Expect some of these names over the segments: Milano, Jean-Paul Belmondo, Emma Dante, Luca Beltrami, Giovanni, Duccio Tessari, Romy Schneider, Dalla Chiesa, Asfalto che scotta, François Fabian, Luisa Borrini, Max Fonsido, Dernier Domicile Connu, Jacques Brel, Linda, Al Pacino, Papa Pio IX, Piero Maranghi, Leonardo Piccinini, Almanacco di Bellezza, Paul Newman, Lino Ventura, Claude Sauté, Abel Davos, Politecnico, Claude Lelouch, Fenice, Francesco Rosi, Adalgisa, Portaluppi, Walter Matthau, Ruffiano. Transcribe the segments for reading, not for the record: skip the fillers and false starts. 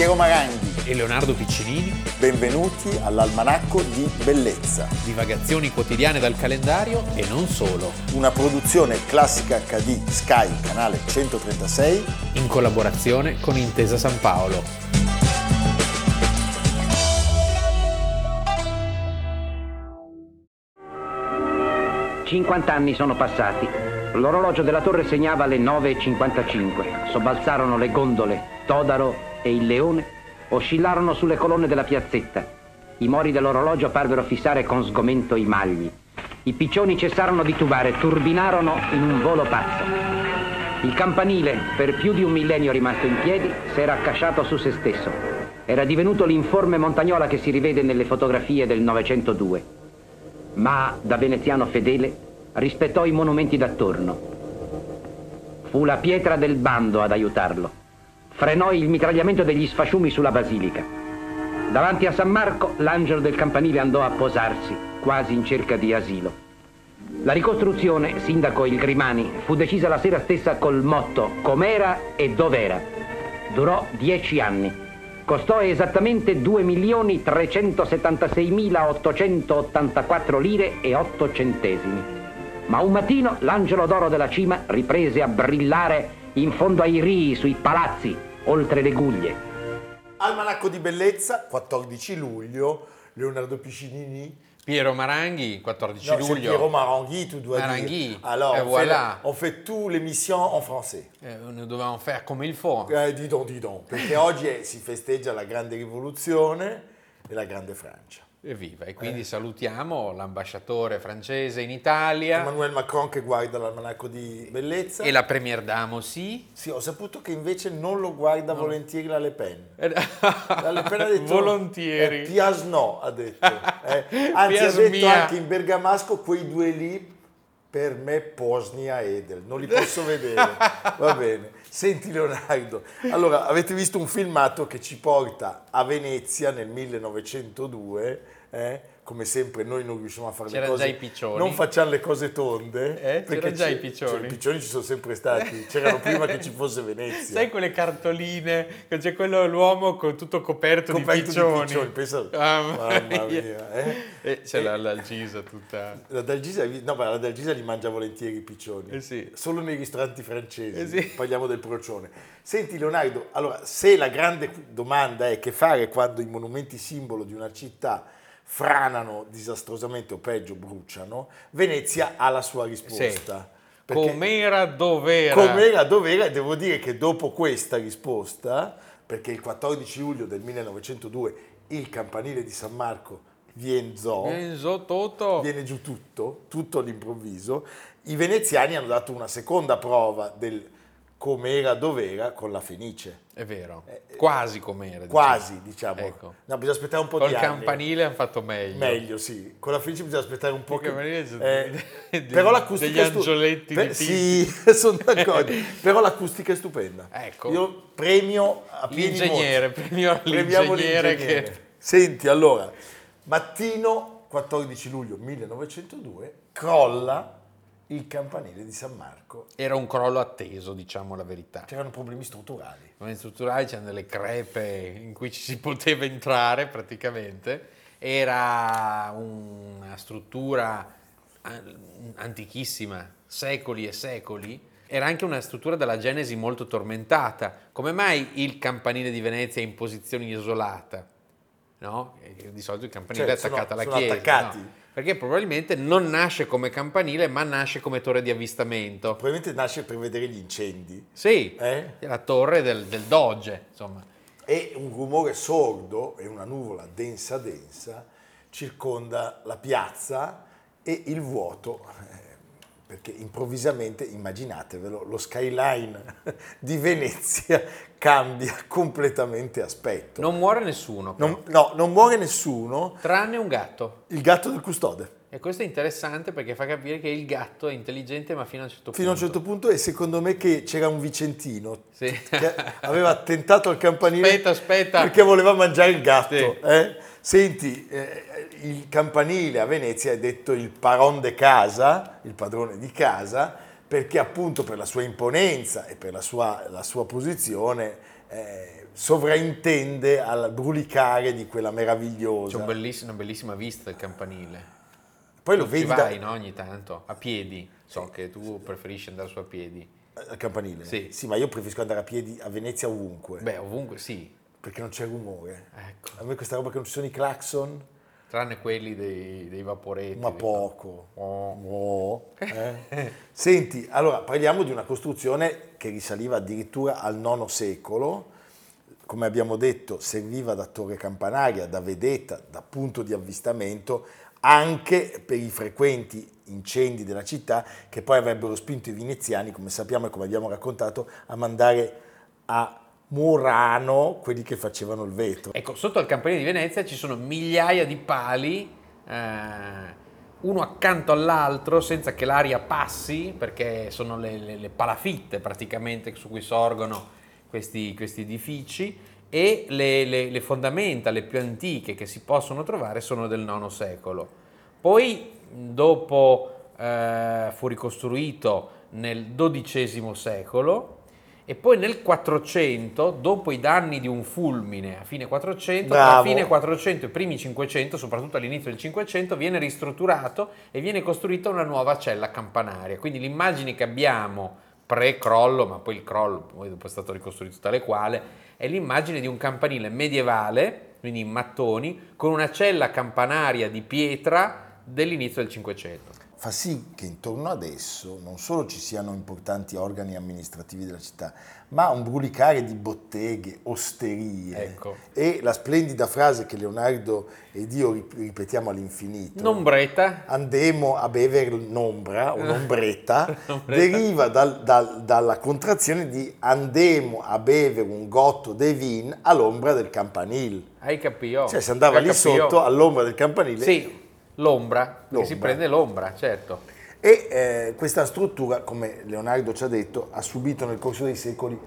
Diego Magandi e Leonardo Piccinini. Benvenuti all'Almanacco di Bellezza. Divagazioni quotidiane dal calendario e non solo. Una produzione Classica HD Sky, canale 136, in collaborazione con Intesa San Paolo. «50 anni sono passati. L'orologio della torre segnava le 9:55. Sobbalzarono le gondole, Todaro e il leone oscillarono sulle colonne della piazzetta. I mori dell'orologio parvero fissare con sgomento i magli. I piccioni cessarono di tubare, turbinarono in un volo pazzo. Il campanile, per più di un millennio rimasto in piedi, s'era accasciato su se stesso. Era divenuto l'informe montagnola che si rivede nelle fotografie del 902. Ma, da veneziano fedele, rispettò i monumenti d'attorno. Fu la pietra del bando ad aiutarlo. Frenò il mitragliamento degli sfasciumi sulla basilica. Davanti a San Marco, l'angelo del campanile andò a posarsi, quasi in cerca di asilo. La ricostruzione, sindaco il Grimani, fu decisa la sera stessa col motto «Com'era e dov'era». Durò 10 anni. Costò esattamente 2.376.884 lire e 8 centesimi. Ma un mattino l'angelo d'oro della cima riprese a brillare in fondo ai rii, sui palazzi, oltre le guglie. Almanacco di Bellezza, 14 luglio, Leonardo Piccinini. Piero Maranghi, 14 luglio. C'est Piero Maranghi, tu dois dire. Alors, voilà. On fait toute l'émission en français. Noi dovevamo fare come il fo. Di don, perché oggi si festeggia la grande rivoluzione e la grande Francia. Evviva, e quindi salutiamo l'ambasciatore francese in Italia, Emmanuel Macron, che guarda l'Almanacco di Bellezza, e la Premier Dame, sì, ho saputo che invece non lo guarda volentieri la Le Pen. La Le Pen ha detto volentieri, pias no, ha detto, anzi ha detto mia. Anche in bergamasco, quei due lì per me Bosnia Edel, non li posso vedere. Va bene, senti Leonardo, allora avete visto un filmato che ci porta a Venezia nel 1902, come sempre noi non riusciamo a fare le cose, già i piccioni. Non facciamo le cose tonde, perché già i piccioni. Cioè, i piccioni ci sono sempre stati, c'erano prima che ci fosse Venezia. Sai quelle cartoline, c'è quello l'uomo con tutto coperto di piccioni. Pensa, mamma mia. C'è l'Adalgisa tutta. L'Adalgisa, no, ma l'Adalgisa li mangia volentieri i piccioni, sì. Solo nei ristoranti francesi, sì. Parliamo del procione. Senti Leonardo, allora se la grande domanda è che fare quando i monumenti simbolo di una città franano disastrosamente o peggio bruciano, Venezia ha la sua risposta. Sì. Com'era dov'era, e devo dire che dopo questa risposta, perché il 14 luglio del 1902 il campanile di San Marco viene giù tutto all'improvviso, i veneziani hanno dato una seconda prova del com'era dov'era con la Fenice. È vero, quasi com'era. Quasi, diciamo. Ecco. No, bisogna aspettare un po' di anni. Col campanile hanno fatto meglio. Meglio, sì. Con la Fenice bisogna aspettare un po'. Però l'acustica degli angioletti di sì, sono d'accordo. Però l'acustica è stupenda. Ecco. Io premio a pieni premiamo l'ingegnere che... Senti, allora, mattino 14 luglio 1902 crolla il campanile di San Marco. Era un crollo atteso, diciamo la verità. C'erano problemi strutturali. C'erano delle crepe in cui ci si poteva entrare praticamente. Era una struttura antichissima, secoli e secoli. Era anche una struttura dalla genesi molto tormentata. Come mai il campanile di Venezia è in posizione isolata? No? Di solito il campanile è attaccato alla chiesa. Attaccati. No? Perché probabilmente non nasce come campanile, ma nasce come torre di avvistamento. Probabilmente nasce per vedere gli incendi. Sì, è la torre del Doge, insomma. E un rumore sordo e una nuvola densa circonda la piazza e il vuoto, perché improvvisamente, immaginatevelo, lo skyline di Venezia cambia completamente aspetto. Non muore nessuno. Non muore nessuno. Tranne un gatto. Il gatto del custode. E questo è interessante perché fa capire che il gatto è intelligente, ma fino a un certo punto, e secondo me che c'era un vicentino, sì, che aveva tentato al campanile perché voleva mangiare il gatto. Sì. Senti, il campanile a Venezia è detto il paron de casa, il padrone di casa, perché appunto per la sua imponenza e per la sua posizione sovraintende al brulicare di quella meravigliosa. C'è una bellissima vista del campanile. Poi lo vedi, vai, no, ogni tanto a piedi. So che tu preferisci andare su a piedi. Al campanile? Sì. Sì, ma io preferisco andare a piedi a Venezia ovunque. Beh, ovunque sì. Perché non c'è rumore. Ecco. A me questa roba che non ci sono i clacson. Tranne quelli dei vaporetti. Ma poco. Senti, allora parliamo di una costruzione che risaliva addirittura al IX secolo. Come abbiamo detto, serviva da torre campanaria, da vedetta, da punto di avvistamento, anche per i frequenti incendi della città, che poi avrebbero spinto i veneziani, come sappiamo e come abbiamo raccontato, a mandare a Murano quelli che facevano il vetro. Ecco, sotto al campanile di Venezia ci sono migliaia di pali, uno accanto all'altro, senza che l'aria passi, perché sono le palafitte praticamente su cui sorgono questi edifici. E le fondamenta, le più antiche che si possono trovare, sono del IX secolo. Poi dopo fu ricostruito nel XII secolo e poi nel 400, dopo i danni di un fulmine a fine 400, a fine 400 e primi 500, soprattutto all'inizio del 500, viene ristrutturato e viene costruita una nuova cella campanaria. Quindi l'immagine che abbiamo pre-crollo, ma poi il crollo poi dopo è stato ricostruito tale quale, è l'immagine di un campanile medievale, quindi in mattoni, con una cella campanaria di pietra dell'inizio del Cinquecento. Fa sì che intorno adesso non solo ci siano importanti organi amministrativi della città, ma un brulicare di botteghe, osterie, ecco. E la splendida frase che Leonardo ed io ripetiamo all'infinito, nombretta, andemo a bevere l'ombra o l'ombretta, deriva dalla contrazione di andemo a bevere un gotto de vin all'ombra del campanile. Hai capito? Cioè si andava lì sotto all'ombra del campanile. Sì. L'ombra. Si prende l'ombra, certo. E questa struttura, come Leonardo ci ha detto, ha subito nel corso dei secoli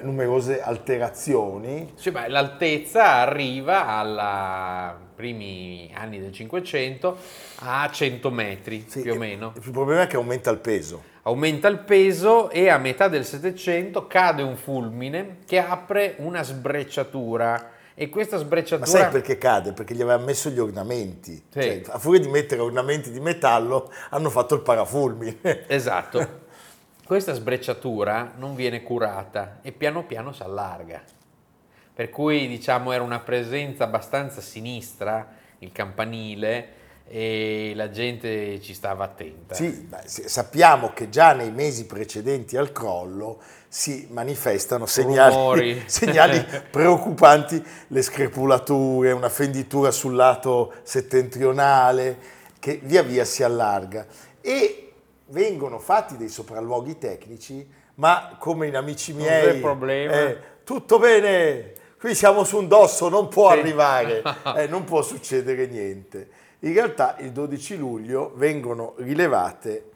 numerose alterazioni. Sì, ma l'altezza arriva ai primi anni del Cinquecento a 100 metri, sì, più o meno. Il problema è che aumenta il peso. Aumenta il peso e a metà del Settecento cade un fulmine che apre una sbrecciatura. E questa sbrecciatura... Ma sai perché cade? Perché gli aveva messo gli ornamenti. Sì. Cioè, a furia di mettere ornamenti di metallo hanno fatto il parafulmine. Esatto. Questa sbrecciatura non viene curata e piano piano si allarga. Per cui, diciamo, era una presenza abbastanza sinistra il campanile e la gente ci stava attenta. Sì, sappiamo che già nei mesi precedenti al crollo si manifestano segnali preoccupanti, le screpolature, una fenditura sul lato settentrionale che via via si allarga, e vengono fatti dei sopralluoghi tecnici, ma come in Amici miei, non c'è problema. Tutto bene, qui siamo su un dosso, non può arrivare, non può succedere niente. In realtà il 12 luglio vengono rilevate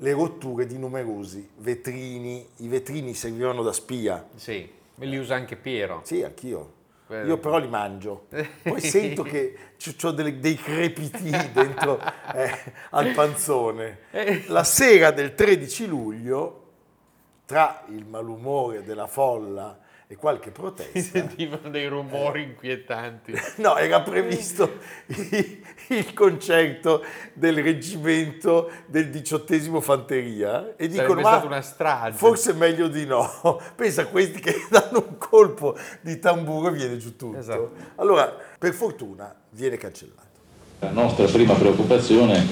le rotture di numerosi vetrini. I vetrini servivano da spia. Sì, me li usa anche Piero. Sì, anch'io. Quello. Io però li mangio. Poi sento che ho dei crepiti dentro al panzone. La sera del 13 luglio, tra il malumore della folla e qualche protesta, si sentivano dei rumori inquietanti. No, era previsto il concerto del reggimento del 18° Fanteria e dicono: ma una strage, forse meglio di no. Pensa a questi che danno un colpo di tamburo e viene giù tutto. Esatto. Allora, per fortuna, viene cancellato. La nostra prima preoccupazione è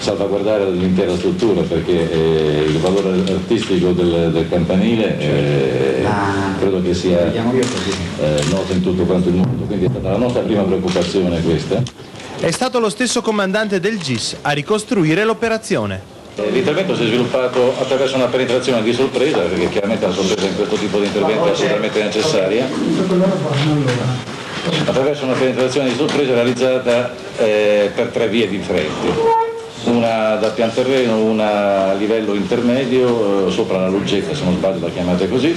salvaguardare l'intera struttura, perché il valore artistico del campanile credo che sia noto in tutto quanto il mondo, quindi è stata la nostra prima preoccupazione questa. È stato lo stesso comandante del GIS a ricostruire l'operazione. L'intervento si è sviluppato attraverso una penetrazione di sorpresa, perché chiaramente la sorpresa in questo tipo di intervento è assolutamente necessaria. Attraverso una penetrazione di sorpresa realizzata per tre vie differenti. una da pian terreno, una a livello intermedio, sopra la Luggetta se non sbaglio la chiamate così,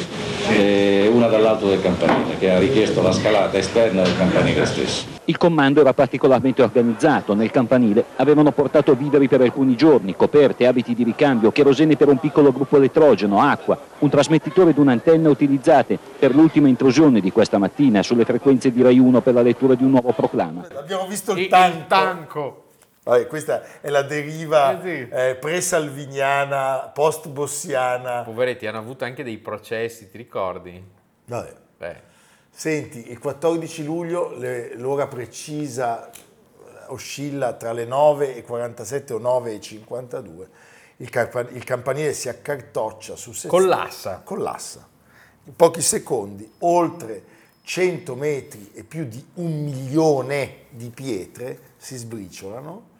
e una dall'alto del campanile, che ha richiesto la scalata esterna del campanile stesso. Il comando era particolarmente organizzato, nel campanile avevano portato viveri per alcuni giorni, coperte, abiti di ricambio, cherosene per un piccolo gruppo elettrogeno, acqua, un trasmettitore ed un'antenna utilizzate per l'ultima intrusione di questa mattina sulle frequenze di Rai 1 per la lettura di un nuovo proclama. Abbiamo visto il tanco. Vabbè, questa è la deriva pre-salviniana, post-bossiana. Poveretti, hanno avuto anche dei processi, ti ricordi? Vabbè. Beh. Senti, il 14 luglio l'ora precisa oscilla tra le 9:47 o 9:52. Il campanile si accartoccia su se stesso. Collassa. In pochi secondi, oltre 100 metri e più di 1.000.000 di pietre si sbriciolano.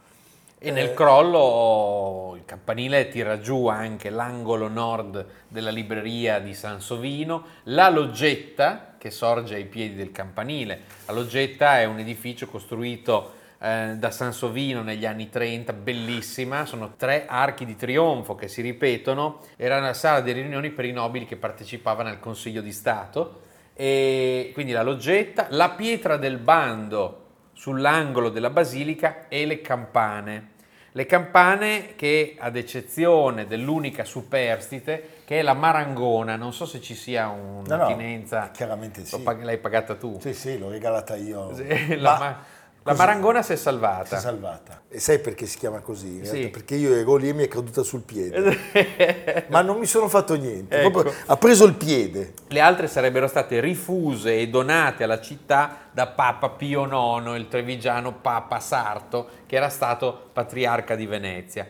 E nel crollo il campanile tira giù anche l'angolo nord della libreria di Sansovino, la Loggetta che sorge ai piedi del campanile. La Loggetta è un edificio costruito da Sansovino negli anni 30, bellissima, sono 3 archi di trionfo che si ripetono, era una sala di riunioni per i nobili che partecipavano al Consiglio di Stato, e quindi la Loggetta, la pietra del bando sull'angolo della basilica e le campane. Le campane che, ad eccezione dell'unica superstite, che è la Marangona, non so se ci sia un'attinenza. No, chiaramente sì. L'hai pagata tu? Sì, l'ho regalata io. Sì, la Marangona si è salvata. E sai perché si chiama così? Sì. Perché io ero lì e mi è caduta sul piede. Ma non mi sono fatto niente, ecco. Proprio, ha preso il piede. Le altre sarebbero state rifuse e donate alla città da Papa Pio IX, il trevigiano Papa Sarto, che era stato patriarca di Venezia.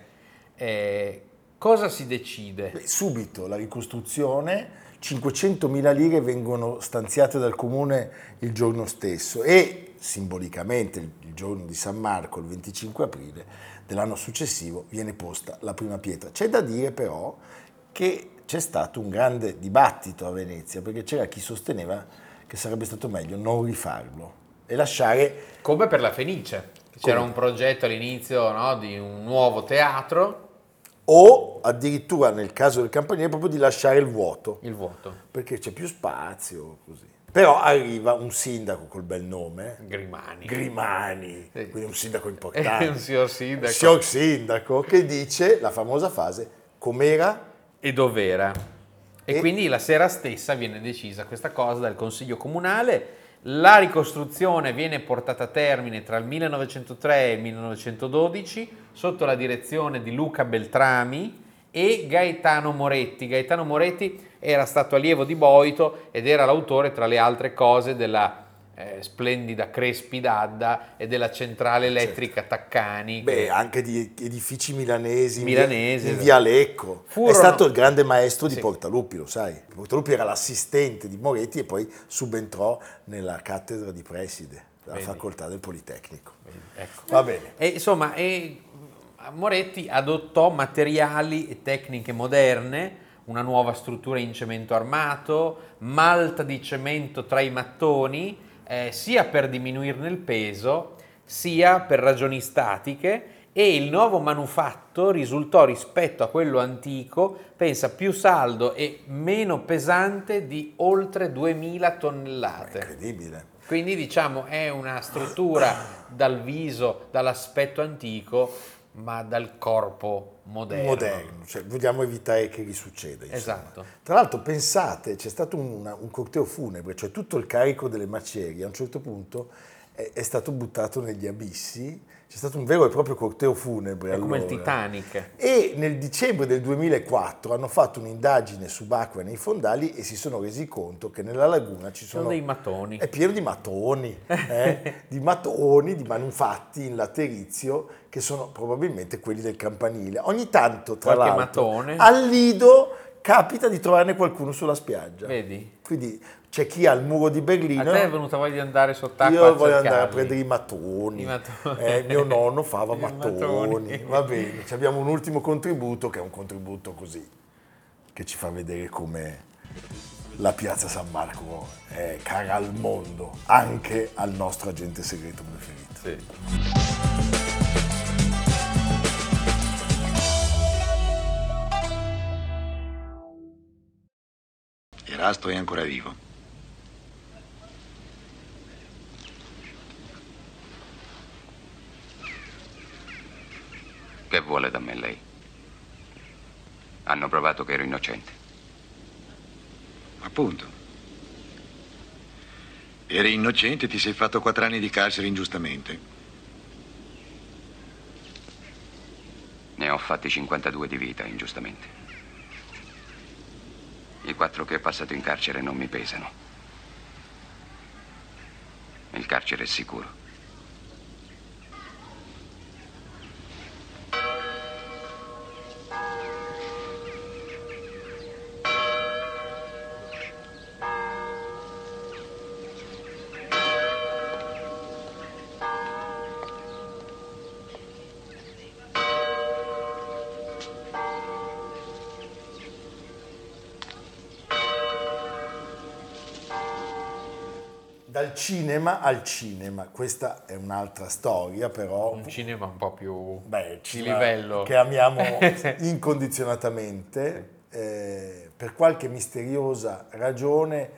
Cosa si decide? Beh, subito la ricostruzione. 500.000 lire vengono stanziate dal comune il giorno stesso e simbolicamente il giorno di San Marco, il 25 aprile dell'anno successivo, viene posta la prima pietra. C'è da dire però che c'è stato un grande dibattito a Venezia, perché c'era chi sosteneva che sarebbe stato meglio non rifarlo e lasciare... Come per la Fenice, c'era un progetto all'inizio, no, di un nuovo teatro... o addirittura nel caso del campanile proprio di lasciare il vuoto, perché c'è più spazio così. Però arriva un sindaco col bel nome, Grimani, sì. Quindi un sindaco importante, un signor sindaco che dice la famosa frase com'era e dov'era, e quindi la sera stessa viene decisa questa cosa dal Consiglio Comunale. La ricostruzione viene portata a termine tra il 1903 e il 1912 sotto la direzione di Luca Beltrami e Gaetano Moretti. Gaetano Moretti era stato allievo di Boito ed era l'autore, tra le altre cose, della splendida Crespi d'Adda e della centrale elettrica Taccani. Beh, anche di edifici milanesi in via Lecco. È stato il grande maestro di Portaluppi, lo sai. Portaluppi era l'assistente di Moretti e poi subentrò nella cattedra di preside della facoltà del Politecnico. Ecco. Va bene. E, insomma, Moretti adottò materiali e tecniche moderne, una nuova struttura in cemento armato, malta di cemento tra i mattoni, sia per diminuirne il peso sia per ragioni statiche, e il nuovo manufatto risultò rispetto a quello antico, pensa, più saldo e meno pesante di oltre 2000 tonnellate. Incredibile. Quindi diciamo è una struttura dal viso, dall'aspetto antico, ma dal corpo moderno, cioè vogliamo evitare che gli succeda, insomma. Esatto. Tra l'altro pensate, c'è stato un corteo funebre, cioè tutto il carico delle macerie a un certo punto è stato buttato negli abissi, c'è stato un vero e proprio corteo funebre, è come allora. Il Titanic. E nel dicembre del 2004 hanno fatto un'indagine subacquea nei fondali e si sono resi conto che nella laguna ci sono dei mattoni, è pieno di mattoni, di manufatti in laterizio che sono probabilmente quelli del campanile. Ogni tanto, tra l'altro, mattone. Al Lido capita di trovarne qualcuno sulla spiaggia. Vedi? Quindi c'è chi ha il muro di Berlino. A te è venuta voglia di andare sott'acqua? Io voglio andare a prendere i mattoni. Mio nonno fava mattoni. Va bene, abbiamo un ultimo contributo che è un contributo così che ci fa vedere come la piazza San Marco è cara al mondo, anche al nostro agente segreto preferito. Sì. Erasto è ancora vivo. Che vuole da me lei? Hanno provato che ero innocente. Appunto. Eri innocente e ti sei fatto 4 anni di carcere ingiustamente. Ne ho fatti 52 di vita, ingiustamente. I 4 che ho passato in carcere non mi pesano. Il carcere è sicuro. Dal cinema al cinema, questa è un'altra storia però. Un cinema un po' più di livello. Che amiamo incondizionatamente. Sì. Per qualche misteriosa ragione,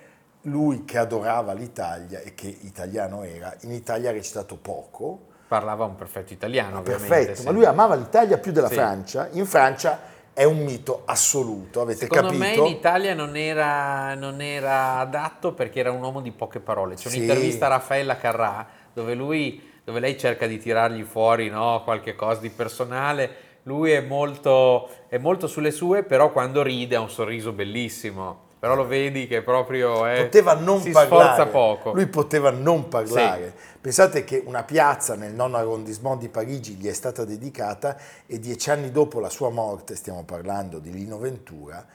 lui che adorava l'Italia e che italiano era, in Italia ha recitato poco. Parlava un perfetto italiano, ma ovviamente. Perfetto, ma lui amava l'Italia più della Francia. In Francia... è un mito assoluto, avete capito? Secondo me in Italia non era adatto perché era un uomo di poche parole. C'è un'intervista a Raffaella Carrà dove lei cerca di tirargli fuori, no, qualche cosa di personale. Lui è molto sulle sue, però quando ride ha un sorriso bellissimo. Però lo vedi che proprio poteva non si parlare. Sforza poco. Lui poteva non parlare. Sì. Pensate che una piazza nel 9° arrondissement di Parigi gli è stata dedicata e 10 anni dopo la sua morte, stiamo parlando di Lino Ventura,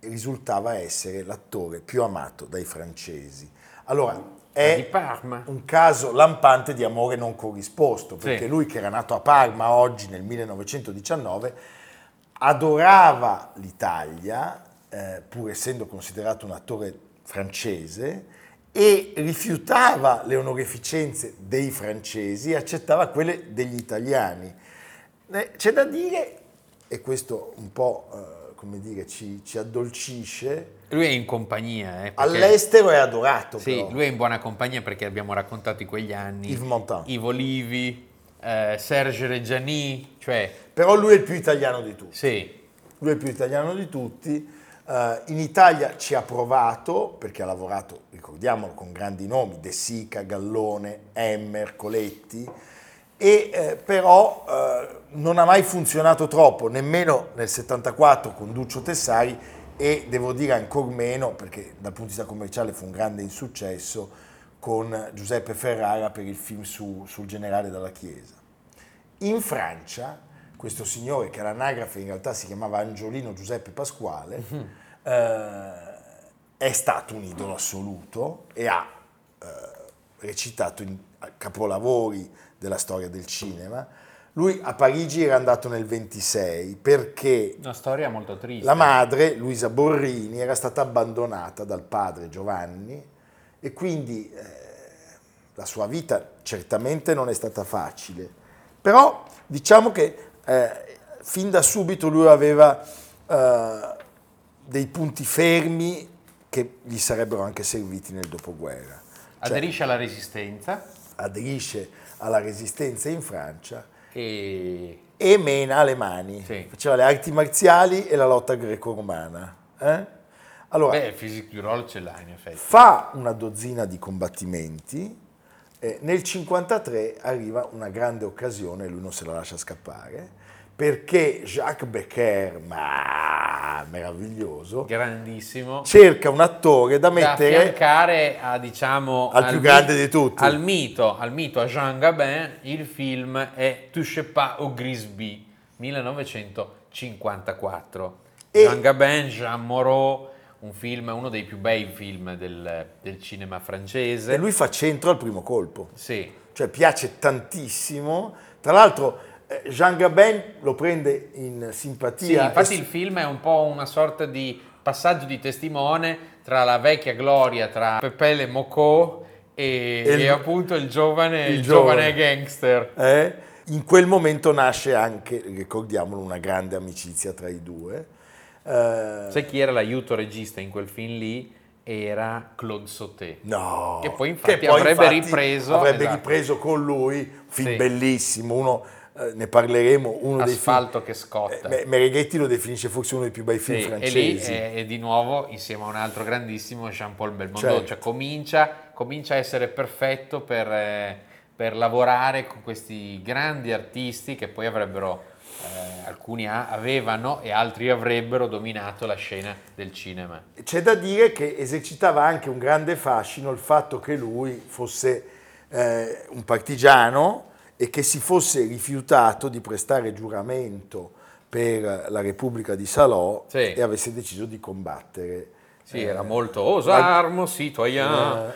risultava essere l'attore più amato dai francesi. Allora, è un caso lampante di amore non corrisposto, perché lui che era nato a Parma oggi nel 1919 adorava l'Italia, pur essendo considerato un attore francese, e rifiutava le onorificenze dei francesi e accettava quelle degli italiani. C'è da dire, e questo un po' come dire ci addolcisce, lui è in compagnia all'estero, è adorato però. Lui è in buona compagnia perché abbiamo raccontato in quegli anni Yves Montand, Yves Olivi, Serge Reggiani, però lui è il più italiano di tutti. In Italia ci ha provato, perché ha lavorato, ricordiamolo, con grandi nomi, De Sica, Gallone, Emmer, Coletti, però non ha mai funzionato troppo, nemmeno nel 74 con Duccio Tessari, e devo dire ancor meno, perché dal punto di vista commerciale fu un grande insuccesso, con Giuseppe Ferrara per il film sul generale Dalla Chiesa. In Francia, questo signore, che all'anagrafe in realtà si chiamava Angiolino Giuseppe Pasquale, è stato un idolo assoluto e ha recitato in capolavori della storia del cinema. Lui a Parigi era andato nel 1926 perché... Una storia molto triste. La madre, Luisa Borrini, era stata abbandonata dal padre Giovanni e quindi la sua vita certamente non è stata facile. Però diciamo che fin da subito lui aveva dei punti fermi che gli sarebbero anche serviti nel dopoguerra. Aderisce alla Resistenza. Aderisce alla Resistenza in Francia e mena le mani. Faceva le arti marziali e la lotta greco-romana. Allora, il physique du rôle ce l'ha in effetti. Fa una dozzina di combattimenti. Nel 1953 arriva una grande occasione, lui non se la lascia scappare, perché Jacques Becker, ma meraviglioso, grandissimo, cerca un attore da mettere, da affiancare a, diciamo, al più grande di tutti, al mito, a Jean Gabin. Il film è Touchez pas au Grisby, 1954. Jean Gabin, Jean Moreau. Un film, uno dei più bei film del cinema francese. E lui fa centro al primo colpo. Piace tantissimo. Tra l'altro Jean Gabin lo prende in simpatia. Infatti il film è un po' una sorta di passaggio di testimone tra la vecchia gloria, tra Pépé le Mocot e appunto il giovane gangster. In quel momento nasce anche, ricordiamolo, una grande amicizia tra i due. Sai chi era l'aiuto regista in quel film lì? era Claude Sauté, no, che poi infatti, avrebbe ripreso con lui, film bellissimo, uno, ne parleremo, uno Asfalto dei film, che scotta, Mereghetti lo definisce forse uno dei più bei film francesi, e lì è di nuovo insieme a un altro grandissimo, Jean-Paul Belmondo, cioè comincia a essere perfetto per lavorare con questi grandi artisti che poi avrebbero alcuni avevano e altri avrebbero dominato la scena del cinema. C'è da dire che esercitava anche un grande fascino il fatto che lui fosse un partigiano e che si fosse rifiutato di prestare giuramento per la Repubblica di Salò e avesse deciso di combattere. Sì, era molto osarmo, citoyen.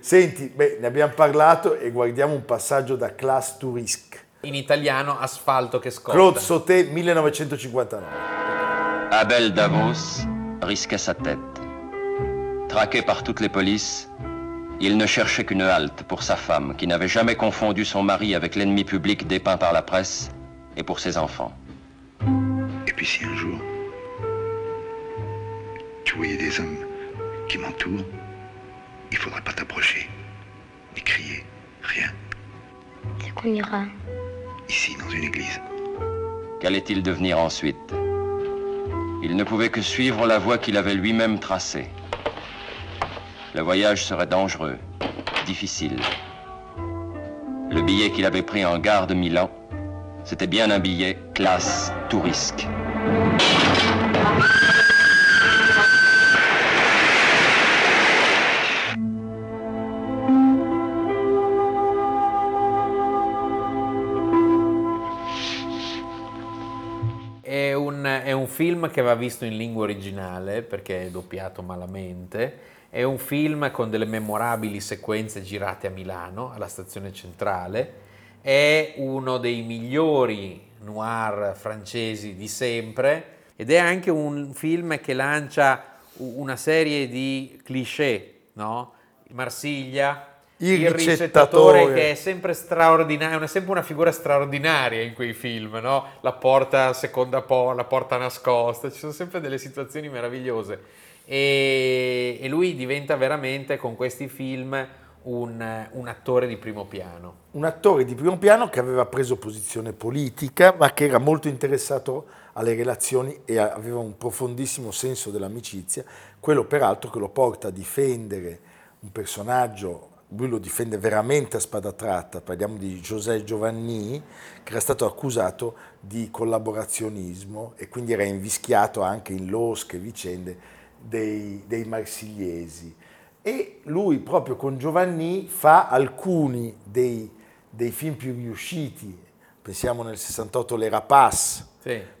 Senti, ne abbiamo parlato e guardiamo un passaggio da Classe to Risque. In italiano, Asfalto che scotta. Claude Sauté, 1959. Abel Davos risquait sa tête. Traqué par toutes les polices, il ne cherchait qu'une halte pour sa femme, qui n'avait jamais confondu son mari avec l'ennemi public dépeint par la presse, et pour ses enfants. Et puis si un jour, tu voyais des hommes qui m'entourent, il faudra pas t'approcher, ni crier, rien. C'est qu'on ira. Ici, dans une église. Qu'allait-il devenir ensuite? Il ne pouvait que suivre la voie qu'il avait lui-même tracée. Le voyage serait dangereux, difficile. Le billet qu'il avait pris en gare de Milan, c'était bien un billet classe tout risque. Film che va visto in lingua originale perché è doppiato malamente, è un film con delle memorabili sequenze girate a Milano, alla stazione centrale, è uno dei migliori noir francesi di sempre ed è anche un film che lancia una serie di cliché, no? Marsiglia, il ricettatore che è sempre straordinario, è sempre una figura straordinaria in quei film, no? La porta seconda la porta nascosta, ci sono sempre delle situazioni meravigliose e lui diventa veramente con questi film un attore di primo piano. Un attore di primo piano che aveva preso posizione politica ma che era molto interessato alle relazioni e aveva un profondissimo senso dell'amicizia, quello peraltro che lo porta a difendere un personaggio. Lui lo difende veramente a spada tratta, parliamo di José Giovanni, che era stato accusato di collaborazionismo e quindi era invischiato anche in losche vicende dei marsigliesi. E lui proprio con Giovanni fa alcuni dei film più riusciti, pensiamo nel 68 Le Rapaces,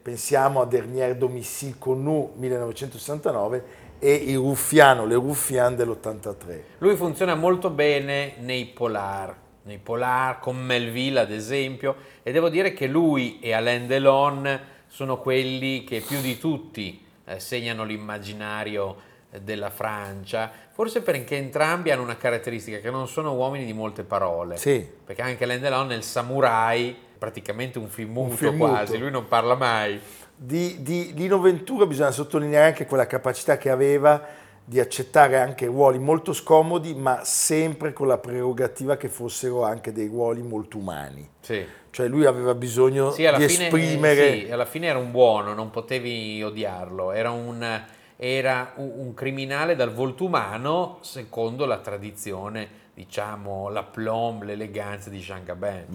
pensiamo a Dernier domicile connu 1969, e il Ruffiano, Le Ruffian dell'83. Lui funziona molto bene nei polar, con Melville ad esempio, e devo dire che lui e Alain Delon sono quelli che più di tutti segnano l'immaginario della Francia, forse perché entrambi hanno una caratteristica, che non sono uomini di molte parole, perché anche Alain Delon è il samurai, praticamente un film muto quasi, lui non parla mai. Di Lino Ventura bisogna sottolineare anche quella capacità che aveva di accettare anche ruoli molto scomodi, ma sempre con la prerogativa che fossero anche dei ruoli molto umani. Cioè lui aveva bisogno di esprimere. Alla fine era un buono, non potevi odiarlo, era un criminale dal volto umano secondo la tradizione, diciamo l'aplomb, l'eleganza di Jean Gabin.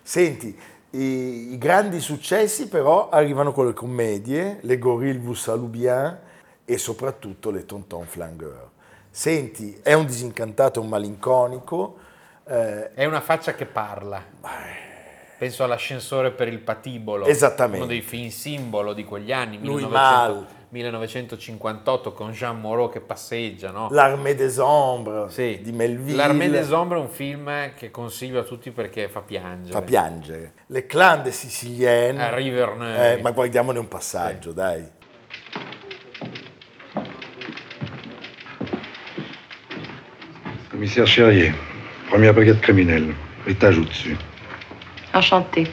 Senti, i grandi successi però arrivano con le commedie, le Gorille vous salue bien e soprattutto le Tonton Flangueur. Senti, è un disincantato, è un malinconico. È una faccia che parla. Penso all'Ascensore per il patibolo, uno dei film simbolo di quegli anni, 1958 con Jean Moreau che passeggia, no? L'Armée des Ombres di Melville. L'Armée des Ombres è un film che consiglio a tutti perché fa piangere. Le Clan des Siciliennes, ma guardiamone un passaggio, dai. Commissaire Cherrier, première brigade criminelle, étage au-dessus. Enchanté.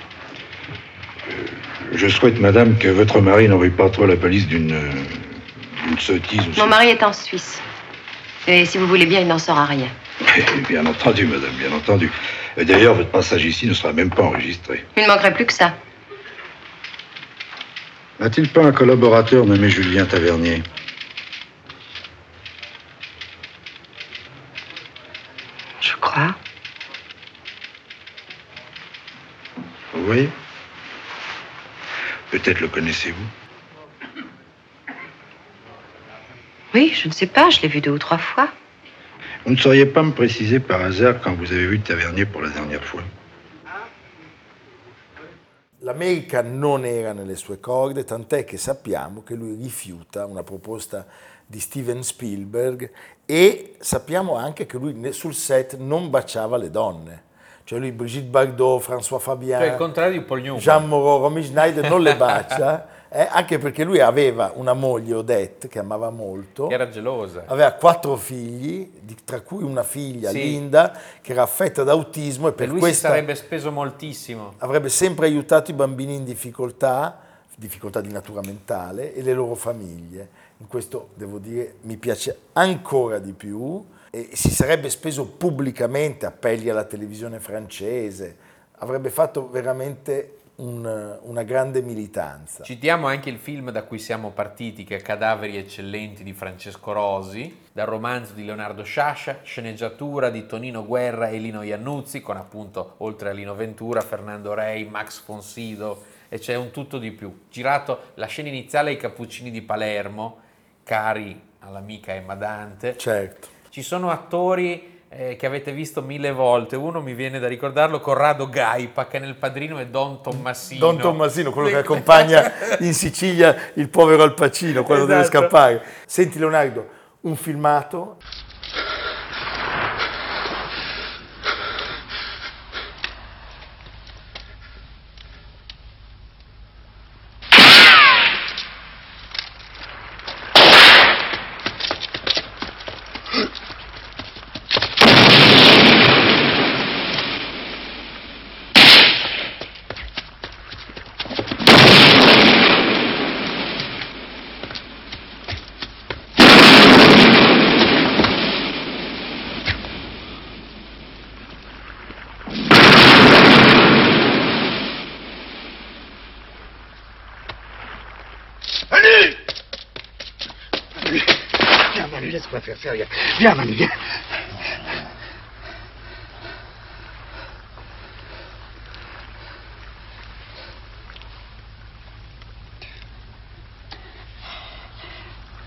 Je souhaite, madame, que votre mari n'envoie pas trop la police d'une une sottise aussi. Mon mari est en Suisse. Et si vous voulez bien, il n'en saura rien. Bien entendu, madame, bien entendu. Et d'ailleurs, votre passage ici ne sera même pas enregistré. Il ne manquerait plus que ça. N'a-t-il pas un collaborateur nommé Julien Tavernier? Je crois. Oui. Peut-être le connaissez-vous? Oui, je ne sais pas, je l'ai vu 2 ou 3 fois. Vous ne sauriez pas me préciser par hasard quand vous avez vu Tavernier pour la dernière fois? L'America non era nelle sue corde, tant'è che sappiamo che lui rifiuta una proposta di Steven Spielberg e sappiamo anche che lui sul set non baciava le donne. Cioè lui, Brigitte Bardot, François Fabian, cioè il contrario di Paul Newman. Jean Moreau, Romy Schneider non le bacia, anche perché lui aveva una moglie, Odette, che amava molto. Era gelosa. Aveva 4 figli, tra cui una figlia, sì, Linda, che era affetta da autismo. E per lui si sarebbe speso moltissimo. Avrebbe sempre aiutato i bambini in difficoltà di natura mentale, e le loro famiglie. In questo, devo dire, mi piace ancora di più. E si sarebbe speso pubblicamente, appelli alla televisione francese, avrebbe fatto veramente una grande militanza. Citiamo anche il film da cui siamo partiti, che è Cadaveri eccellenti di Francesco Rosi, dal romanzo di Leonardo Sciascia, sceneggiatura di Tonino Guerra e Lino Iannuzzi, con appunto, oltre a Lino Ventura, Fernando Rei, Max Fonsido, e c'è un tutto di più. Girato la scena iniziale ai Cappuccini di Palermo, cari all'amica Emma Dante. Certo. Ci sono attori che avete visto 1000 volte, uno mi viene da ricordarlo, Corrado Gaipa, che nel Padrino è Don Tommasino. Don Tommasino, quello che accompagna in Sicilia il povero Al Pacino quando, esatto, deve scappare. Senti Leonardo, un filmato. Viens, Manu, viens.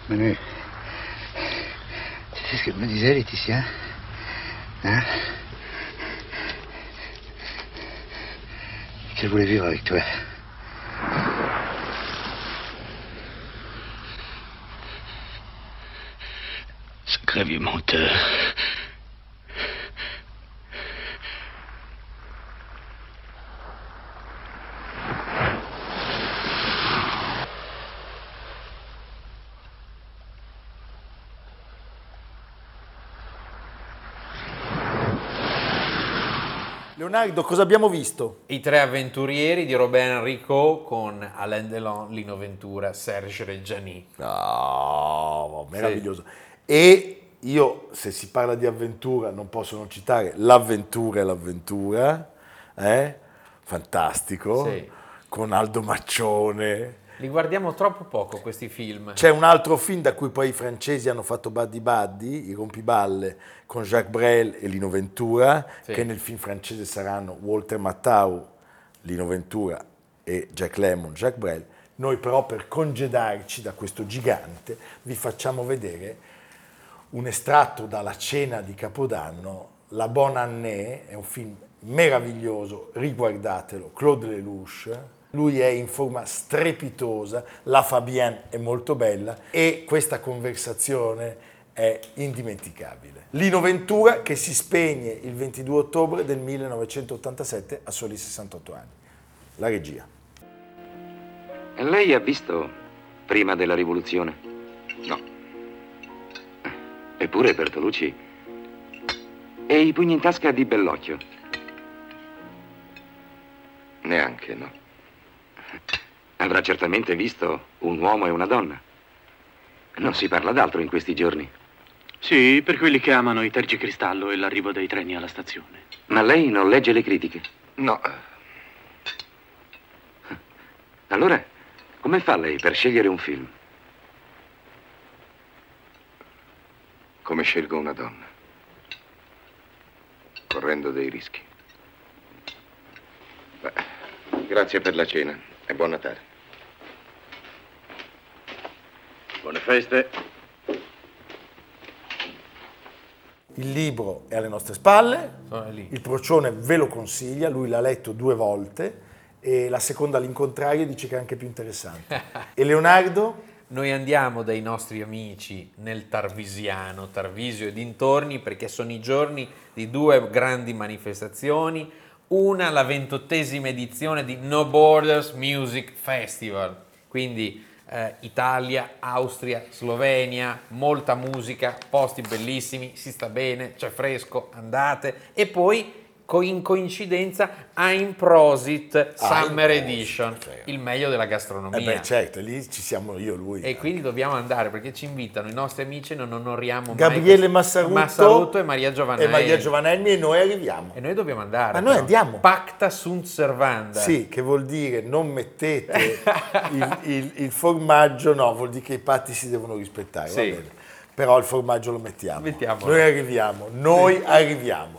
Manu, tu sais ce que me disait Laetitia? Hein? Qu'elle voulait vivre avec toi. Vieux menteur. Leonardo, cosa abbiamo visto? I tre avventurieri di Robert Enrico con Alain Delon, Lino Ventura, Serge Reggiani. Oh, meraviglioso. Sì. E io, se si parla di avventura, non posso non citare L'avventura è l'avventura, fantastico, sì, con Aldo Maccione. Li guardiamo troppo poco questi film. C'è un altro film da cui poi i francesi hanno fatto Buddy Buddy, I rompiballe, con Jacques Brel e Lino Ventura, sì, che nel film francese saranno Walter Matthau, Lino Ventura e Jack Lemmon, Jacques Brel. Noi però, per congedarci da questo gigante, vi facciamo vedere un estratto dalla cena di Capodanno, La Bonne Année, è un film meraviglioso, riguardatelo, Claude Lelouch, lui è in forma strepitosa, la Fabienne è molto bella e questa conversazione è indimenticabile. Lino Ventura che si spegne il 22 ottobre del 1987 a soli 68 anni. La regia. E lei ha visto Prima della rivoluzione? No. Eppure Bertolucci e I pugni in tasca di Bellocchio? Neanche, no. Avrà certamente visto Un uomo e una donna. Non si parla d'altro in questi giorni. Sì, per quelli che amano i tergicristallo e l'arrivo dei treni alla stazione. Ma lei non legge le critiche? No. Allora, come fa lei per scegliere un film? Come scelgo una donna? Correndo dei rischi. Beh, grazie per la cena e buon Natale. Buone feste. Il libro è alle nostre spalle, il Procione ve lo consiglia, lui l'ha letto 2 volte e la seconda all'incontrario dice che è anche più interessante. E Leonardo? Noi andiamo dai nostri amici nel Tarvisiano, Tarvisio e dintorni, perché sono i giorni di 2 grandi manifestazioni, una la 28ª edizione di No Borders Music Festival, quindi Italia, Austria, Slovenia, molta musica, posti bellissimi, si sta bene, c'è fresco, andate. E poi in coincidenza I'm Prosit Summer Edition, il meglio della gastronomia. Beh, certo, lì ci siamo io e lui. E quindi dobbiamo andare perché ci invitano i nostri amici e non onoriamo Gabriele mai Massaruto e Maria Giovanelli. E Maria Giovanelli, e noi arriviamo. E noi dobbiamo andare. Ma noi andiamo. Pacta sunt servanda. Sì, che vuol dire non mettete il formaggio, no, vuol dire che i patti si devono rispettare, sì. Va bene. Però il formaggio lo mettiamo. Mettiamolo. Noi arriviamo, noi sì. Arriviamo.